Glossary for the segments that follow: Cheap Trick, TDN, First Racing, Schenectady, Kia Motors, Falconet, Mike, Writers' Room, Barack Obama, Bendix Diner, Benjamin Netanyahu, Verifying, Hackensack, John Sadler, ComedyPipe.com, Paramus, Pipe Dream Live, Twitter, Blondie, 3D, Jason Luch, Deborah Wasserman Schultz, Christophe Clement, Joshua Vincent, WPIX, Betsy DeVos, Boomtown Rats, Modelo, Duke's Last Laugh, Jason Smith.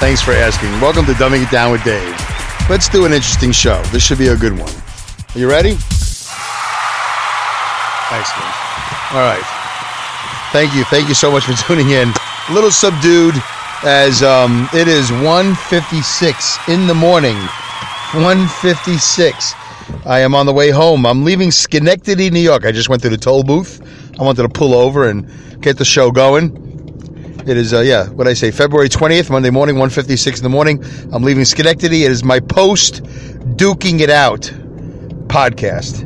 Thanks for asking. Welcome to Dumbing It Down with Dave. Let's do an interesting show. This should be a good one. Are you ready? Thanks, man. All right. Thank you. Thank you so much for tuning in. A little subdued as it is 1:56 in the morning. 1:56. I am on the way home. I'm leaving Schenectady, New York. I just went through the toll booth. I wanted to pull over and get the show going. It is, February 20th, Monday morning, 1:56 in the morning. I'm leaving Schenectady. It is my post-Duking It Out podcast.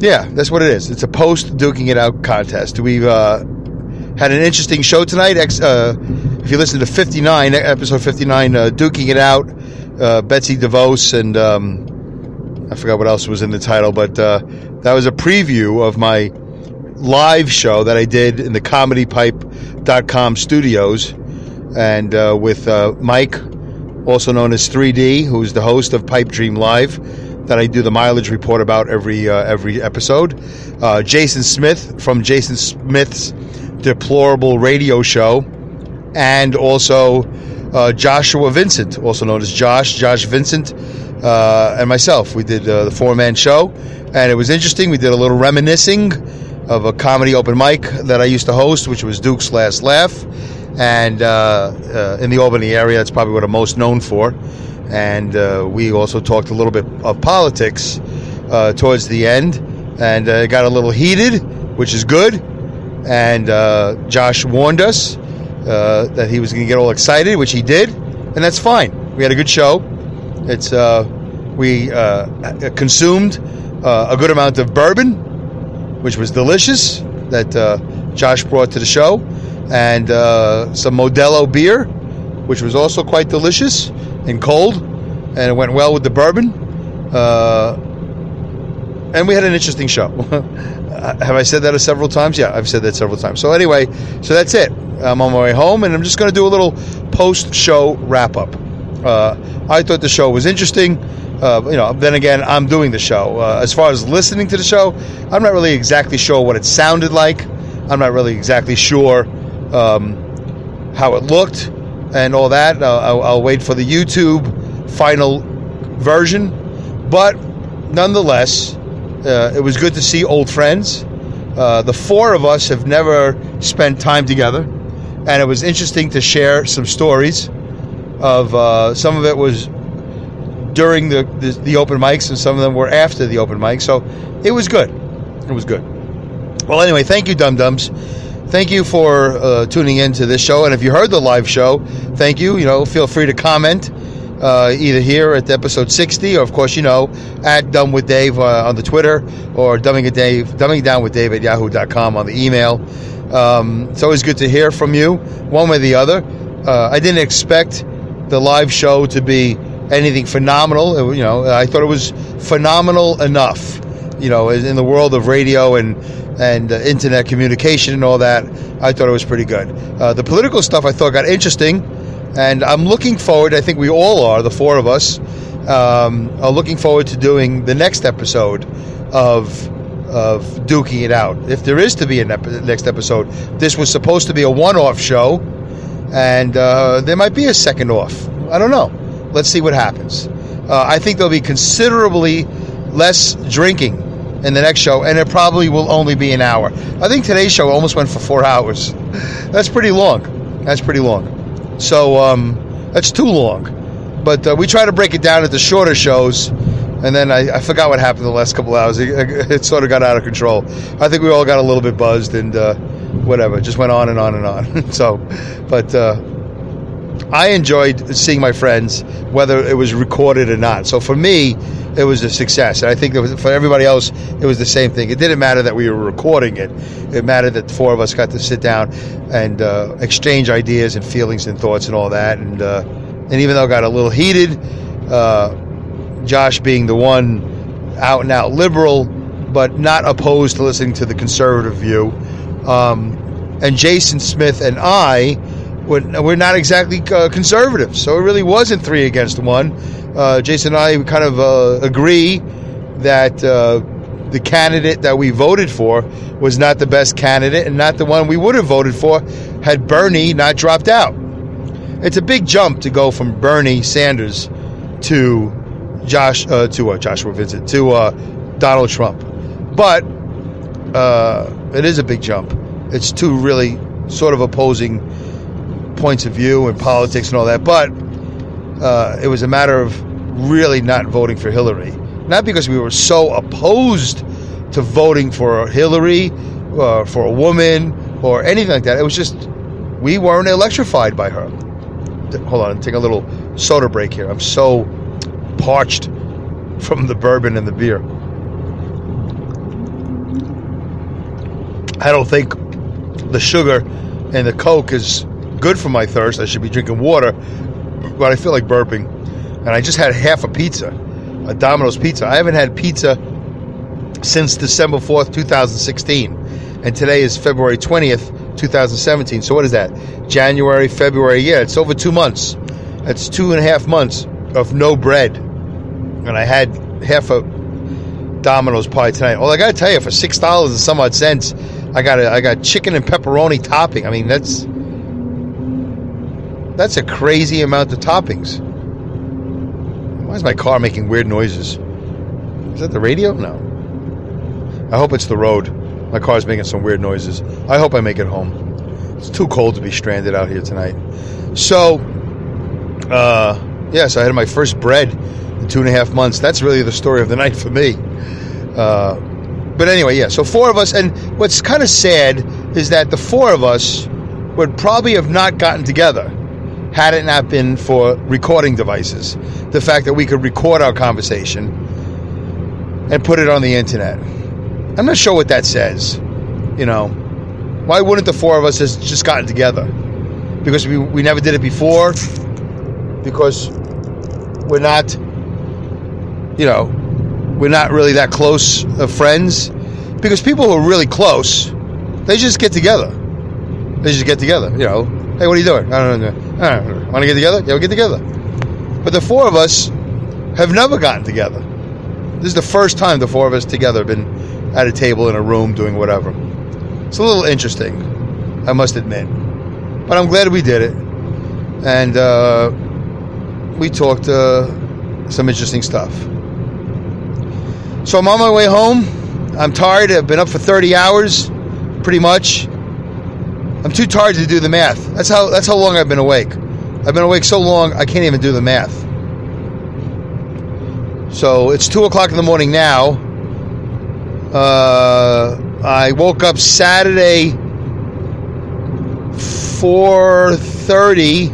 That's what it is. It's a post-Duking It Out contest. We've had an interesting show tonight. If you listen to episode 59, Duking It Out, Betsy DeVos, and I forgot what else was in the title, but that was a preview of my live show that I did in the ComedyPipe.com studios and with Mike, also known as 3D, who's the host of Pipe Dream Live, that I do the mileage report about every episode. Jason Smith from Jason Smith's Deplorable Radio Show, and also Joshua Vincent, also known as Josh Vincent, and myself. We did the four-man show, and it was interesting. We did a little reminiscing of a comedy open mic that I used to host, which was Duke's Last Laugh, and in the Albany area, that's probably what I'm most known for. And we also talked a little bit of politics towards the end, and it got a little heated, which is good. And Josh warned us that he was going to get all excited, which he did, and that's fine. We had a good show. It's we consumed a good amount of bourbon, which was delicious, that Josh brought to the show, and some Modelo beer, which was also quite delicious and cold, and it went well with the bourbon, and we had an interesting show. Have I said that several times? Yeah, I've said that several times. So anyway, so that's it. I'm on my way home, and I'm just going to do a little post-show wrap-up. I thought the show was interesting. Then again, I'm doing the show. As far as listening to the show, I'm not really exactly sure what it sounded like. I'm not really exactly sure how it looked and all that. I'll wait for the YouTube final version. But nonetheless, it was good to see old friends. The four of us have never spent time together, and it was interesting to share some stories of some of it was during the open mics, and some of them were after the open mic. So it was good. It was good. Well, anyway, thank you, dum-dums. Thank you for tuning in to this show. And if you heard the live show, thank you. You know, feel free to comment either here at episode 60, or of course, you know, at Dumb with Dave on the Twitter, or dumbing it down with Dave at yahoo.com on the email. It's always good to hear from you, one way or the other. I didn't expect the live show to be anything phenomenal. You know, I thought it was phenomenal enough. You know, in the world of radio and internet communication and all that, I thought it was pretty good. The political stuff I thought got interesting, and I'm looking forward, I think we all are, the four of us, are looking forward to doing the next episode of Duking It Out. If there is to be a next episode. This was supposed to be a one-off show, and there might be a second off. I don't know. Let's see what happens. I think there'll be considerably less drinking in the next show, and it probably will only be an hour. I think today's show almost went for 4 hours. That's pretty long. So that's too long. But we try to break it down into shorter shows, and then I forgot what happened the last couple hours. It sort of got out of control. I think we all got a little bit buzzed and whatever. Just went on and on and on. So, but I enjoyed seeing my friends, whether it was recorded or not. So for me, it was a success. And I think it was, for everybody else, it was the same thing. It didn't matter that we were recording it. It mattered that the four of us got to sit down and exchange ideas and feelings and thoughts and all that. And even though it got a little heated, Josh being the one out-and-out liberal, but not opposed to listening to the conservative view, and Jason Smith and I, we're not exactly conservatives, so it really wasn't 3 against 1. Jason and I kind of agree that the candidate that we voted for was not the best candidate and not the one we would have voted for had Bernie not dropped out. It's a big jump to go from Bernie Sanders to Joshua Vincent to Donald Trump, but it is a big jump. It's two really sort of opposing points of view and politics and all that, but it was a matter of really not voting for Hillary. Not because we were so opposed to voting for Hillary, for a woman, or anything like that. It was just, we weren't electrified by her. Hold on, take a little soda break here. I'm so parched from the bourbon and the beer. I don't think the sugar and the Coke is good for my thirst. I should be drinking water, but I feel like burping. And I just had half a pizza, a Domino's pizza. I haven't had pizza since December 4th, 2016. And today is February 20th, 2017. So what is that? January, February, yeah, it's over 2 months. That's 2.5 months of no bread. And I had half a Domino's pie tonight. Well, I gotta tell you, for $6 and some odd cents, I got chicken and pepperoni topping. I mean, that's a crazy amount of toppings. Why is my car making weird noises? Is that the radio? No. I hope it's the road. My car's making some weird noises. I hope I make it home. It's too cold to be stranded out here tonight. So, yes, I had my first bread in 2.5 months. That's really the story of the night for me. But anyway, yeah, so four of us, and what's kind of sad is that the four of us would probably have not gotten together had it not been for recording devices. The fact that we could record our conversation and put it on the internet. I'm not sure what that says, you know. Why wouldn't the four of us have just gotten together? Because we never did it before, because we're not, you know, we're not really that close of friends. Because people who are really close, they just get together. They just get together, you know. Hey, what are you doing? I don't know. I don't know. Want to get together? Yeah, we'll get together. But the four of us have never gotten together. This is the first time the four of us together have been at a table in a room doing whatever. It's a little interesting, I must admit. But I'm glad we did it. And we talked some interesting stuff. So I'm on my way home. I'm tired. I've been up for 30 hours, pretty much. I'm too tired to do the math. That's how long I've been awake. I've been awake so long, I can't even do the math. So it's 2 o'clock in the morning now. I woke up Saturday 4:30.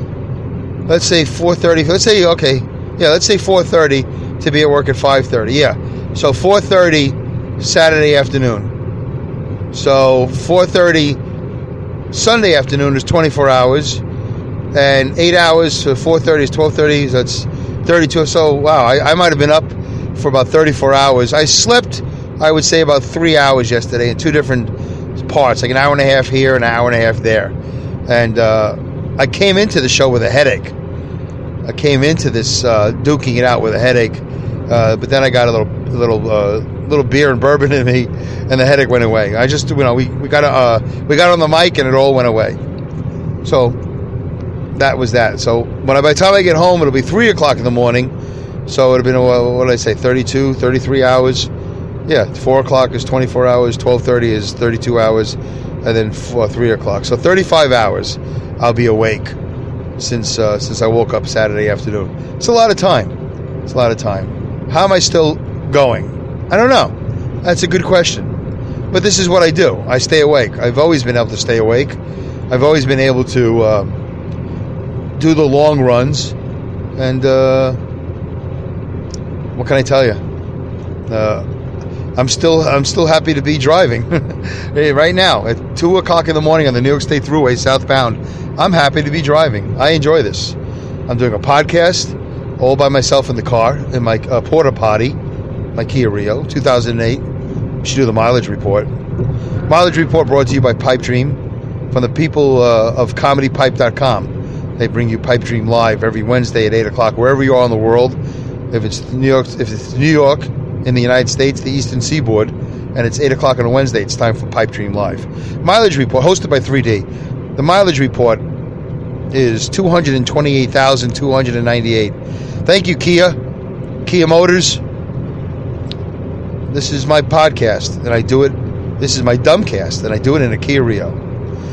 Let's say 4:30. Let's say, okay. Yeah, let's say 4:30 to be at work at 5:30. Yeah. So 4:30 Saturday afternoon. So 4:30... Sunday afternoon is 24 hours, and 8 hours for 4:30 is 12:30, so that's 32. So, wow, I might have been up for about 34 hours. I slept, I would say, about 3 hours yesterday in 2 different parts, like an hour and a half here and an hour and a half there. And I came into the show with a headache. I came into this duking it out with a headache, but then I got a little beer and bourbon in me, and the headache went away. I just, you know, we got on the mic and it all went away. So that was that. So by the time I get home, it'll be 3 o'clock in the morning. So it'll have been, what did I say, 32, 33 hours. Yeah, 4 o'clock is 24 hours. 12:30 is 32 hours, and then 3 o'clock. So 35 hours I'll be awake since I woke up Saturday afternoon. It's a lot of time. It's a lot of time. How am I still going? I don't know. That's a good question. But this is what I do. I stay awake. I've always been able to stay awake. I've always been able to do the long runs. And what can I tell you? I'm still happy to be driving right now at 2 o'clock in the morning on the New York State Thruway southbound. I'm happy to be driving. I enjoy this. I'm doing a podcast all by myself in the car in my porta potty, my Kia Rio 2008. We should do the mileage report. Mileage report brought to you by Pipe Dream from the people of ComedyPipe.com. They bring you Pipe Dream Live every Wednesday at 8 o'clock wherever you are in the world. If it's New York. In the United States, the Eastern Seaboard, and it's 8 o'clock on a Wednesday. It's time for Pipe Dream Live. Mileage Report, hosted by 3D. The mileage report is 228,298. Thank you, Kia Motors. This is my podcast, and I do it. This is my dumbcast, and I do it in a Kia Rio.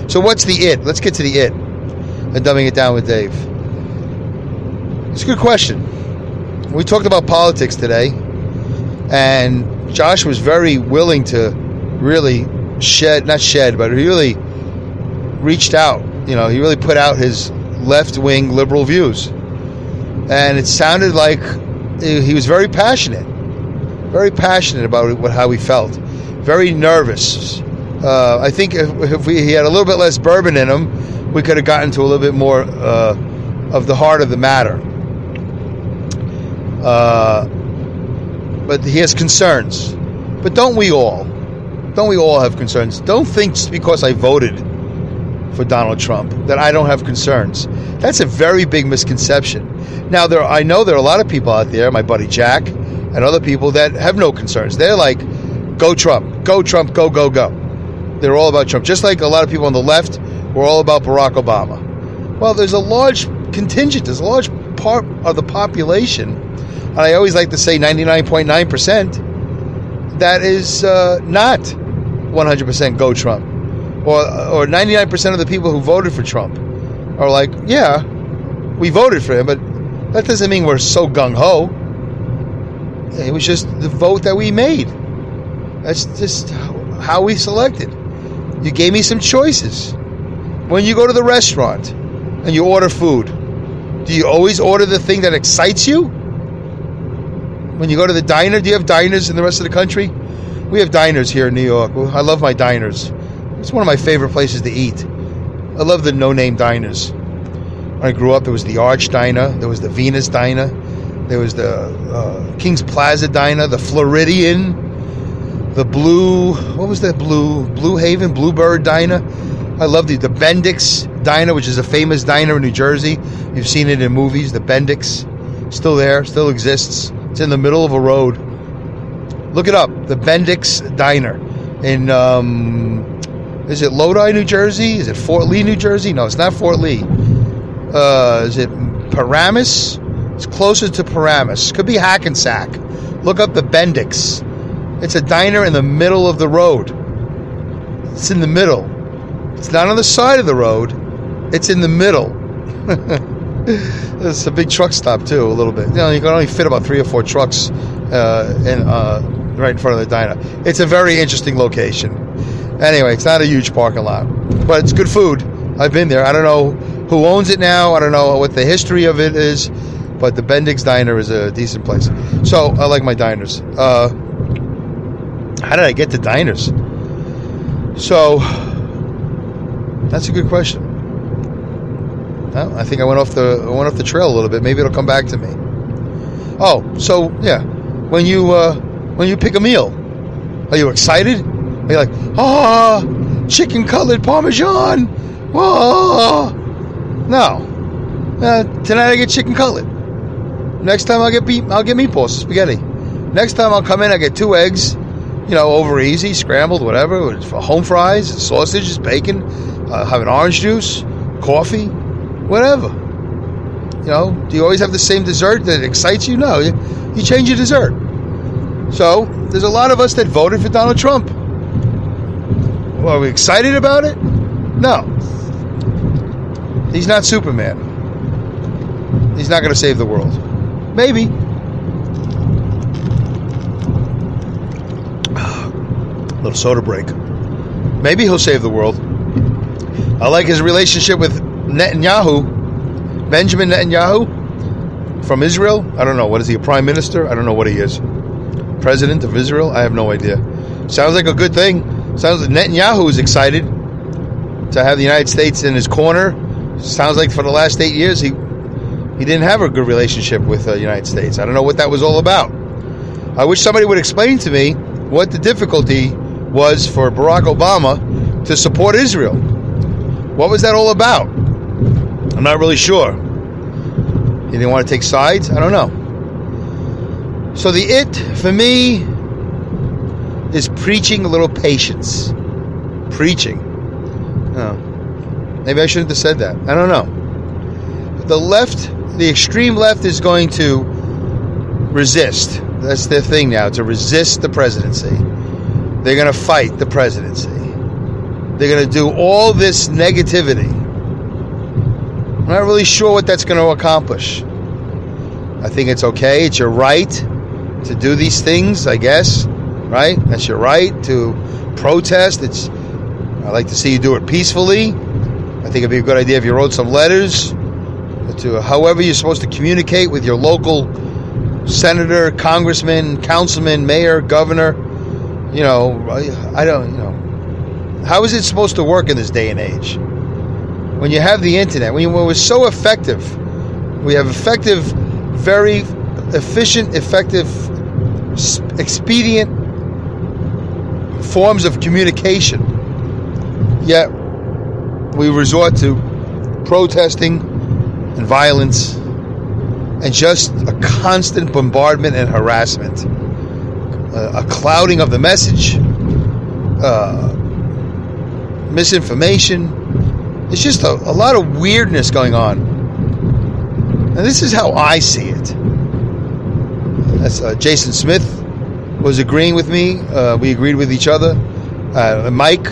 So what's the it? Let's get to the it. And dumbing it down with Dave. It's a good question. We talked about politics today. And Josh was very willing to really really reached out. You know, he really put out his left-wing liberal views. And it sounded like he was very passionate about how he felt, very nervous. I think if he had a little bit less bourbon in him, we could have gotten to a little bit more of the heart of the matter. But he has concerns. But don't we all? Don't we all have concerns? Don't think just because I voted for Donald Trump that I don't have concerns. That's a very big misconception. Now, I know there are a lot of people out there, my buddy Jack, and other people that have no concerns. They're like, go Trump, go, go, go. They're all about Trump. Just like a lot of people on the left were all about Barack Obama. Well, there's a large contingent, there's a large part of the population, and I always like to say 99.9%, that is not 100% go Trump. Or 99% of the people who voted for Trump are like, yeah, we voted for him, but that doesn't mean we're so gung-ho. It was just the vote that we made. That's just how we selected. You gave me some choices. When you go to the restaurant and you order food, do you always order the thing that excites you? When you go to the diner, do you have diners in the rest of the country? We have diners here in New York. I love my diners. It's one of my favorite places to eat. I love the no-name diners. When I grew up, there was the Arch Diner. There was the Venus Diner. There was the Kings Plaza Diner, the Floridian, the Blue Haven, Bluebird Diner. I love the Bendix Diner, which is a famous diner in New Jersey. You've seen it in movies. The Bendix, still there, still exists. It's in the middle of a road. Look it up. The Bendix Diner in is it Lodi, New Jersey? Is it Fort Lee, New Jersey? No, it's not Fort Lee. Is it Paramus? It's closer to Paramus. Could be Hackensack. Look up the Bendix. It's a diner in the middle of the road. It's in the middle. It's not on the side of the road. It's in the middle. It's a big truck stop, too, a little bit. You know, you can only fit about 3 or 4 trucks right in front of the diner. It's a very interesting location. Anyway, it's not a huge parking lot, but it's good food. I've been there. I don't know who owns it now. I don't know what the history of it is, but the Bendix Diner is a decent place. So I like my diners. How did I get to diners? So... that's a good question. Well, I think I went off the trail a little bit. Maybe it'll come back to me. Oh, so yeah, when you pick a meal, are you excited? Are you like, chicken cutlet parmesan? Oh, no. Tonight I get chicken cutlet. Next time I'll get meatballs, spaghetti. Next time I'll come in, I get 2 eggs. You know, over easy, scrambled, whatever. Home fries, sausages, bacon. Have an orange juice, coffee, whatever. You know, do you always have the same dessert that excites you? No, you change your dessert. So there's a lot of us that voted for Donald Trump. Well, are we excited about it? No. He's not Superman. He's not going to save the world. Maybe. Little soda break. Maybe he'll save the world. I like his relationship with Netanyahu. Benjamin Netanyahu from Israel. I don't know. What is he, a prime minister? I don't know what he is. President of Israel? I have no idea. Sounds like a good thing. Sounds like Netanyahu is excited to have the United States in his corner. Sounds like for the last 8 years he didn't have a good relationship with the United States. I don't know what that was all about. I wish somebody would explain to me what the difficulty was for Barack Obama to support Israel. What was that all about? I'm not really sure. He didn't want to take sides? I don't know. So the it for me is preaching a little patience. Preaching. Oh, maybe I shouldn't have said that. I don't know. The left, the extreme left, is going to resist. That's their thing now, to resist the presidency. They're going to fight the presidency. They're going to do all this negativity. I'm not really sure what that's going to accomplish. I think it's okay. It's your right to do these things, I guess. Right? That's your right to protest. It's. I like to see you do it peacefully. I think it'd be a good idea if you wrote some letters to however you're supposed to communicate with your local senator, congressman, councilman, mayor, governor. You know, I don't, you know. How is it supposed to work in this day and age? When you have the internet, when we're so effective, we have effective, very efficient, effective, expedient forms of communication. Yet we resort to protesting and violence and just a constant bombardment and harassment, a clouding of the message, misinformation. It's just a lot of weirdness going on. And this is how I see it. That's, Jason Smith was agreeing with me. We agreed with each other. Mike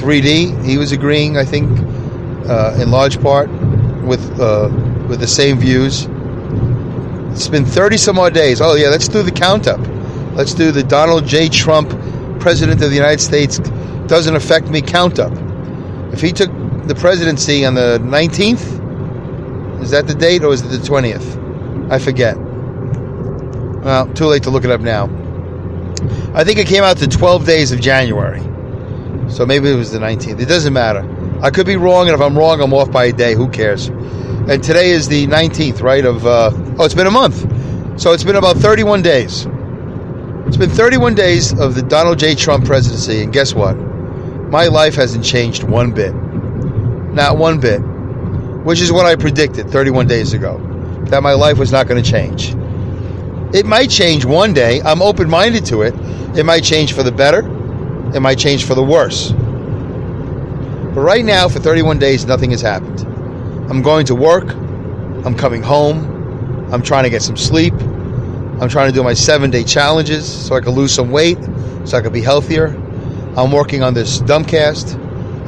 3D, he was agreeing, I think, in large part with the same views. It's been 30 some odd days. Oh yeah, let's do the count up. Let's do the Donald J. Trump, President of the United States, doesn't affect me count up. If he took the presidency on the 19th, is that the date or is it the 20th? I forget. Well, too late to look it up now. I think it came out to 12 days of January. So maybe it was the 19th. It doesn't matter. I could be wrong, and if I'm wrong, I'm off by a day. Who cares? And today is the 19th, right? It's been a month. So it's been about 31 days. It's been 31 days of the Donald J. Trump presidency, and guess what? My life hasn't changed one bit. Not one bit. Which is what I predicted 31 days ago, that my life was not going to change. It might change one day. I'm open-minded to it. It might change for the better. It might change for the worse. But right now, for 31 days, nothing has happened. I'm going to work. I'm coming home. I'm trying to get some sleep. I'm trying to do my 7-day challenges so I can lose some weight, so I can be healthier. I'm working on this Dumbcast.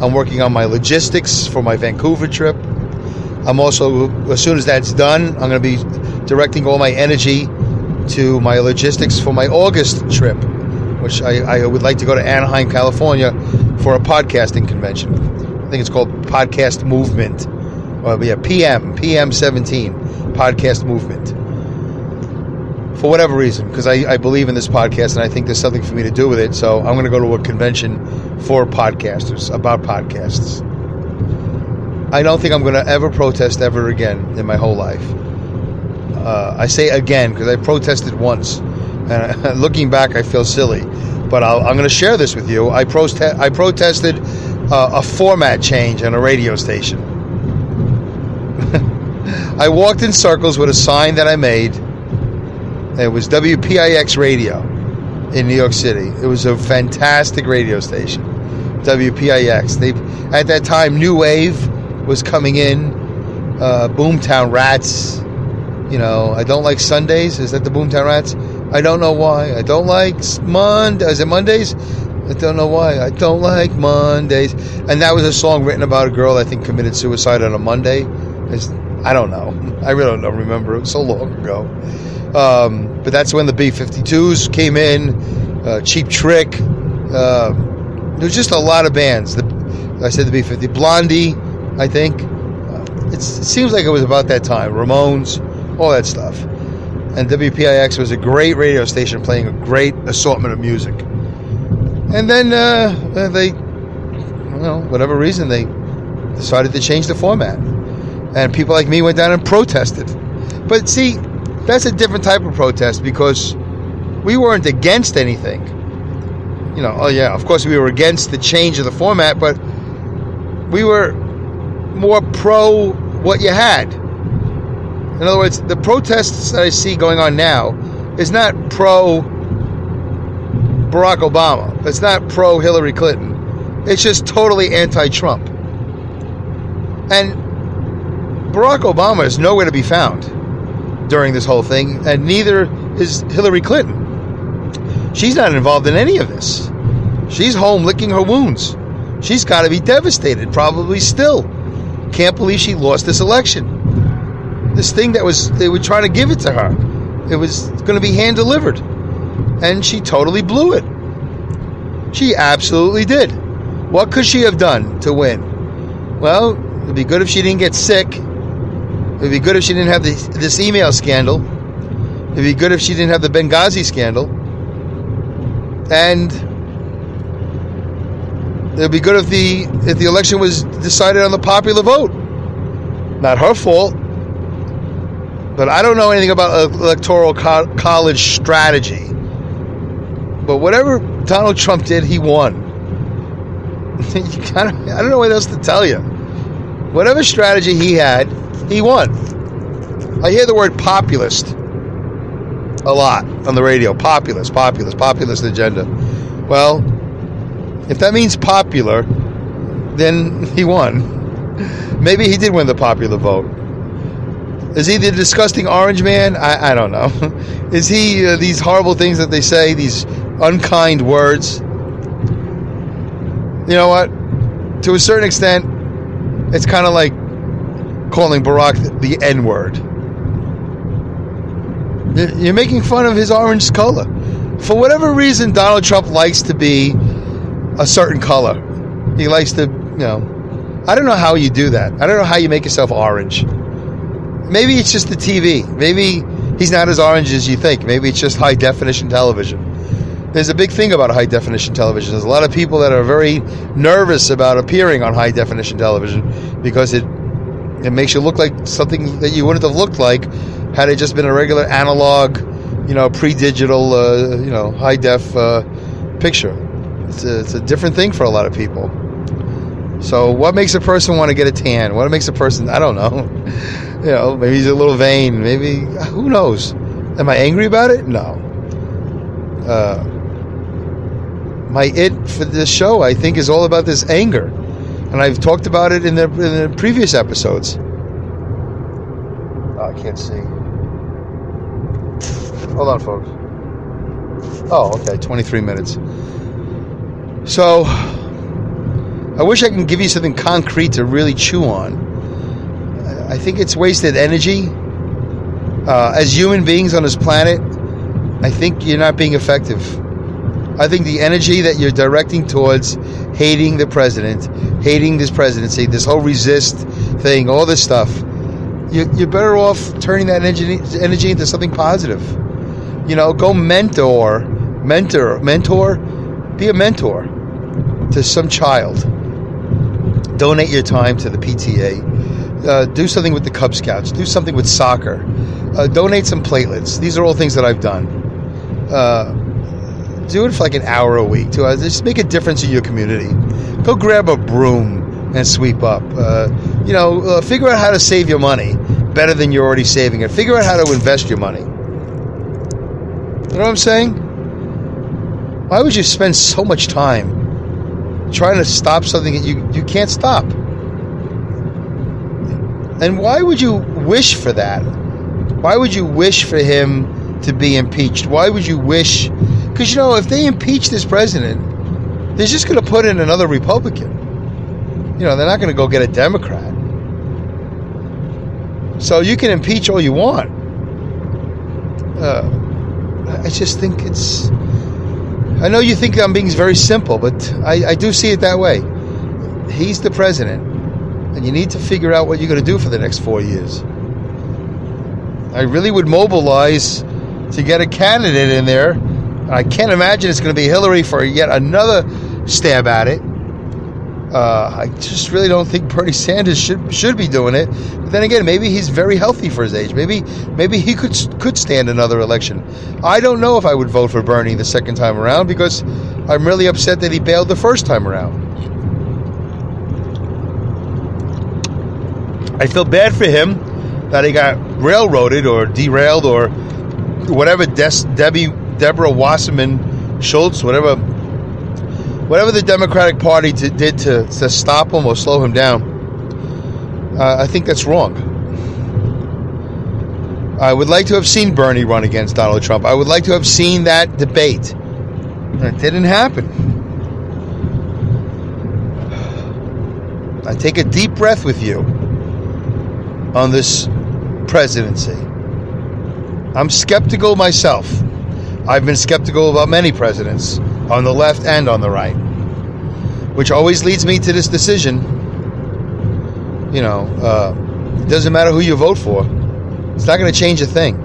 I'm working on my logistics for my Vancouver trip. I'm also, as soon as that's done, I'm going to be directing all my energy to my logistics for my August trip, which I would like to go to Anaheim, California for a podcasting convention. I think it's called Podcast Movement. PM17, Podcast Movement. For whatever reason, because I believe in this podcast and I think there's something for me to do with it, so I'm going to go to a convention for podcasters, about podcasts. I don't think I'm going to ever protest ever again in my whole life. I say again, because I protested once. And looking back, I feel silly, but I'm going to share this with you. I protested a format change on a radio station. I walked in circles with a sign that I made. It was WPIX radio in New York City. It was a fantastic radio station, WPIX. They, at that time, New Wave was coming in, Boomtown Rats. You know, I don't like Sundays. Is that the Boomtown Rats? I don't know why. I don't like Mondays. Is it Mondays? I don't know why. I don't like Mondays. And that was a song written about a girl I think committed suicide on a Monday. I don't know. I really don't remember. It was so long ago. But that's when the B-52s came in. Cheap Trick. There was just a lot of bands. I said the B-50. Blondie, I think. it seems like it was about that time. Ramones, all that stuff. And WPIX was a great radio station playing a great assortment of music. And then they, whatever reason, they decided to change the format. And people like me went down and protested. But see, that's a different type of protest because we weren't against anything. Of course we were against the change of the format, but we were more pro what you had. In other words, the protests that I see going on now is not pro Barack Obama. It's not pro Hillary Clinton. It's just totally anti-Trump. And Barack Obama is nowhere to be found during this whole thing, and neither is Hillary Clinton. She's not involved in any of this. She's home licking her wounds. She's got to be devastated, probably still. Can't believe she lost this election. This thing that was, they were trying to give it to her. It was going to be hand-delivered. And she totally blew it. She absolutely did. What could she have done to win? Well, it would be good if she didn't get sick. It would be good if she didn't have this email scandal. It would be good if she didn't have the Benghazi scandal. And it would be good if the election was decided on the popular vote. Not her fault. But I don't know anything about electoral college strategy. But whatever Donald Trump did, he won. I don't know what else to tell you. Whatever strategy he had, he won. I hear the word populist a lot on the radio. Populist, populist, populist agenda. Well, if that means popular, then he won. Maybe he did win the popular vote. Is he the disgusting orange man? I don't know. Is he these horrible things that they say, these unkind words? You know what? To a certain extent, it's kind of like calling Barack the N-word. You're making fun of his orange color. For whatever reason, Donald Trump likes to be a certain color. He likes to, I don't know how you do that. I don't know how you make yourself orange. Maybe it's just the TV. Maybe he's not as orange as you think. Maybe it's just high-definition television. There's a big thing about high-definition television. There's a lot of people that are very nervous about appearing on high-definition television because it makes you look like something that you wouldn't have looked like had it just been a regular analog, pre-digital, high-def picture. It's a different thing for a lot of people. So what makes a person want to get a tan? What makes a person, I don't know. Maybe he's a little vain. Maybe, who knows? Am I angry about it? No. My it for this show, I think, is all about this anger. And I've talked about it in the previous episodes. Oh, I can't see. Hold on, folks. Oh, okay, 23 minutes. So, I wish I can give you something concrete to really chew on. I think it's wasted energy. As human beings on this planet, I think you're not being effective. I think the energy that you're directing towards hating the president, hating this presidency, this whole resist thing, all this stuff, you're better off turning that energy into something positive. Go mentor, be a mentor to some child. Donate your time to the PTA. Do something with the Cub Scouts. Do something with soccer. Donate some platelets. These are all things that I've done. Do it for like an hour a week, 2 hours. Just make a difference in your community. Go grab a broom and sweep up. Figure out how to save your money better than you're already saving it. Figure out how to invest your money. You know what I'm saying? Why would you spend so much time trying to stop something that you can't stop? And why would you wish for that? Why would you wish for him to be impeached? Why would you wish... Because, if they impeach this president, they're just going to put in another Republican. They're not going to go get a Democrat. So you can impeach all you want. I just think it's... I know you think I'm being very simple, but I do see it that way. He's the president. And you need to figure out what you're going to do for the next 4 years. I really would mobilize to get a candidate in there. I can't imagine it's going to be Hillary for yet another stab at it. I just really don't think Bernie Sanders should be doing it. But then again, maybe he's very healthy for his age. Maybe he could stand another election. I don't know if I would vote for Bernie the second time around because I'm really upset that he bailed the first time around. I feel bad for him that he got railroaded or derailed or whatever Deborah Wasserman Schultz, whatever the Democratic Party did to stop him or slow him down, I think that's wrong. I would like to have seen Bernie run against Donald Trump. I would like to have seen that debate. It didn't happen. I take a deep breath with you on this presidency. I'm skeptical myself. I've been skeptical about many presidents, on the left and on the right, which always leads me to this decision. You know, it doesn't matter who you vote for. It's not going to change a thing.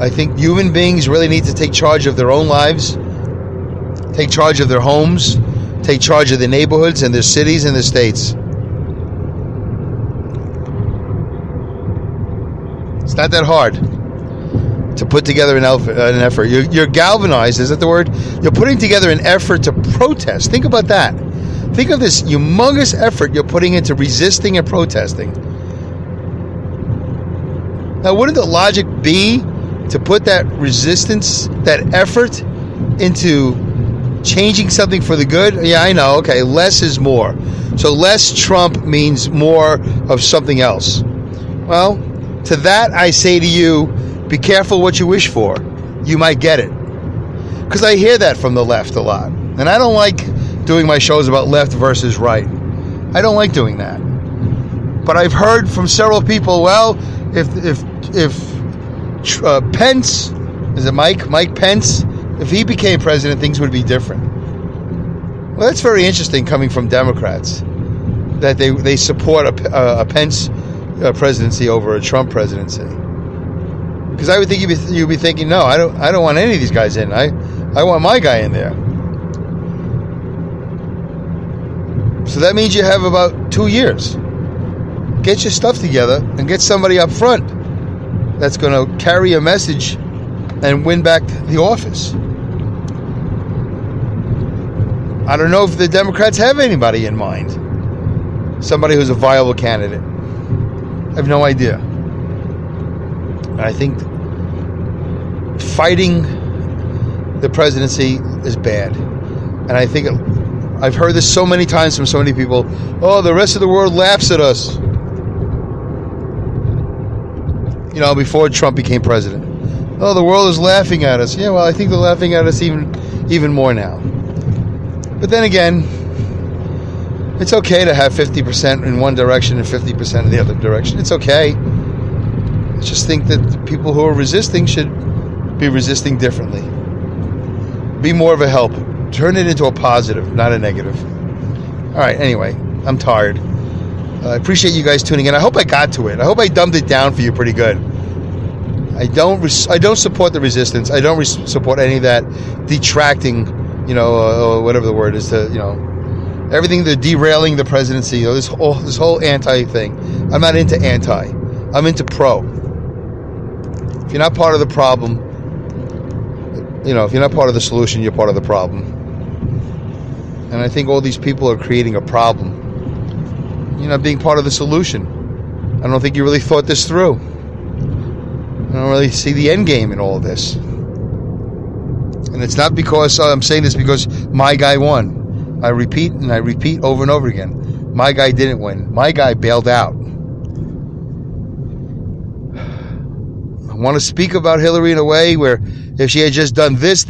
I think human beings really need to take charge of their own lives, take charge of their homes, take charge of their neighborhoods and their cities and their states. It's not that hard to put together an effort. You're galvanized, is that the word? You're putting together an effort to protest. Think about that. Think of this humongous effort you're putting into resisting and protesting. Now, wouldn't the logic be to put that resistance, that effort, into changing something for the good? Yeah, I know. Okay, less is more. So less Trump means more of something else. Well, to that I say to you, be careful what you wish for. You might get it. Because I hear that from the left a lot. And I don't like doing my shows about left versus right. I don't like doing that. But I've heard from several people, well, if Pence, is it Mike Pence, if he became president, things would be different. Well, that's very interesting coming from Democrats, that they support a Pence presidency over a Trump presidency. Because I would think you'd be thinking, no, I don't want any of these guys in. I want my guy in there. So that means you have about 2 years. Get your stuff together and get somebody up front that's going to carry a message and win back the office. I don't know if the Democrats have anybody in mind. Somebody who's a viable candidate. I have no idea. I think fighting the presidency is bad. And I think I've heard this so many times from so many people. Oh, the rest of the world laughs at us. You know, before Trump became president. Oh, the world is laughing at us. Yeah, well, I think they're laughing at us even more now. But then again, it's okay to have 50% in one direction and 50% in the other direction. It's okay. I just think that the people who are resisting should be resisting differently. Be more of a help. Turn it into a positive, not a negative. All right, anyway, I'm tired. I appreciate you guys tuning in. I hope I got to it. I hope I dumbed it down for you pretty good. I don't support the resistance. I don't support any of that detracting, you know, whatever the word is, to, you know, everything they're derailing the presidency, you know, this whole anti thing. I'm not into anti. I'm into pro. If you're not part of the problem, you know, if you're not part of the solution, you're part of the problem. And I think all these people are creating a problem. You're not being part of the solution. I don't think you really thought this through. I don't really see the end game in all of this. And it's not because I'm saying this because my guy won. I repeat over and over again. My guy didn't win. My guy bailed out. Want to speak about Hillary in a way where if she had just done this,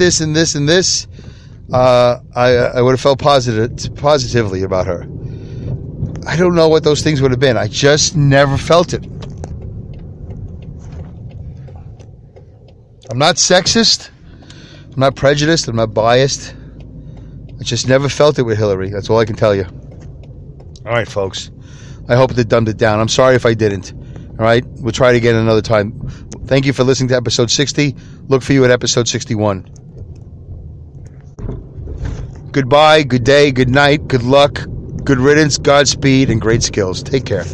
I would have felt positively about her. I don't know what those things would have been. I just never felt it. I'm not sexist. I'm not prejudiced. I'm not biased. I just never felt it with Hillary. That's all I can tell you. All right, folks. I hope that dumbed it down. I'm sorry if I didn't. All right? We'll try it again another time. Thank you for listening to episode 60. Look for you at episode 61. Goodbye, good day, good night, good luck, good riddance, Godspeed, and great skills. Take care.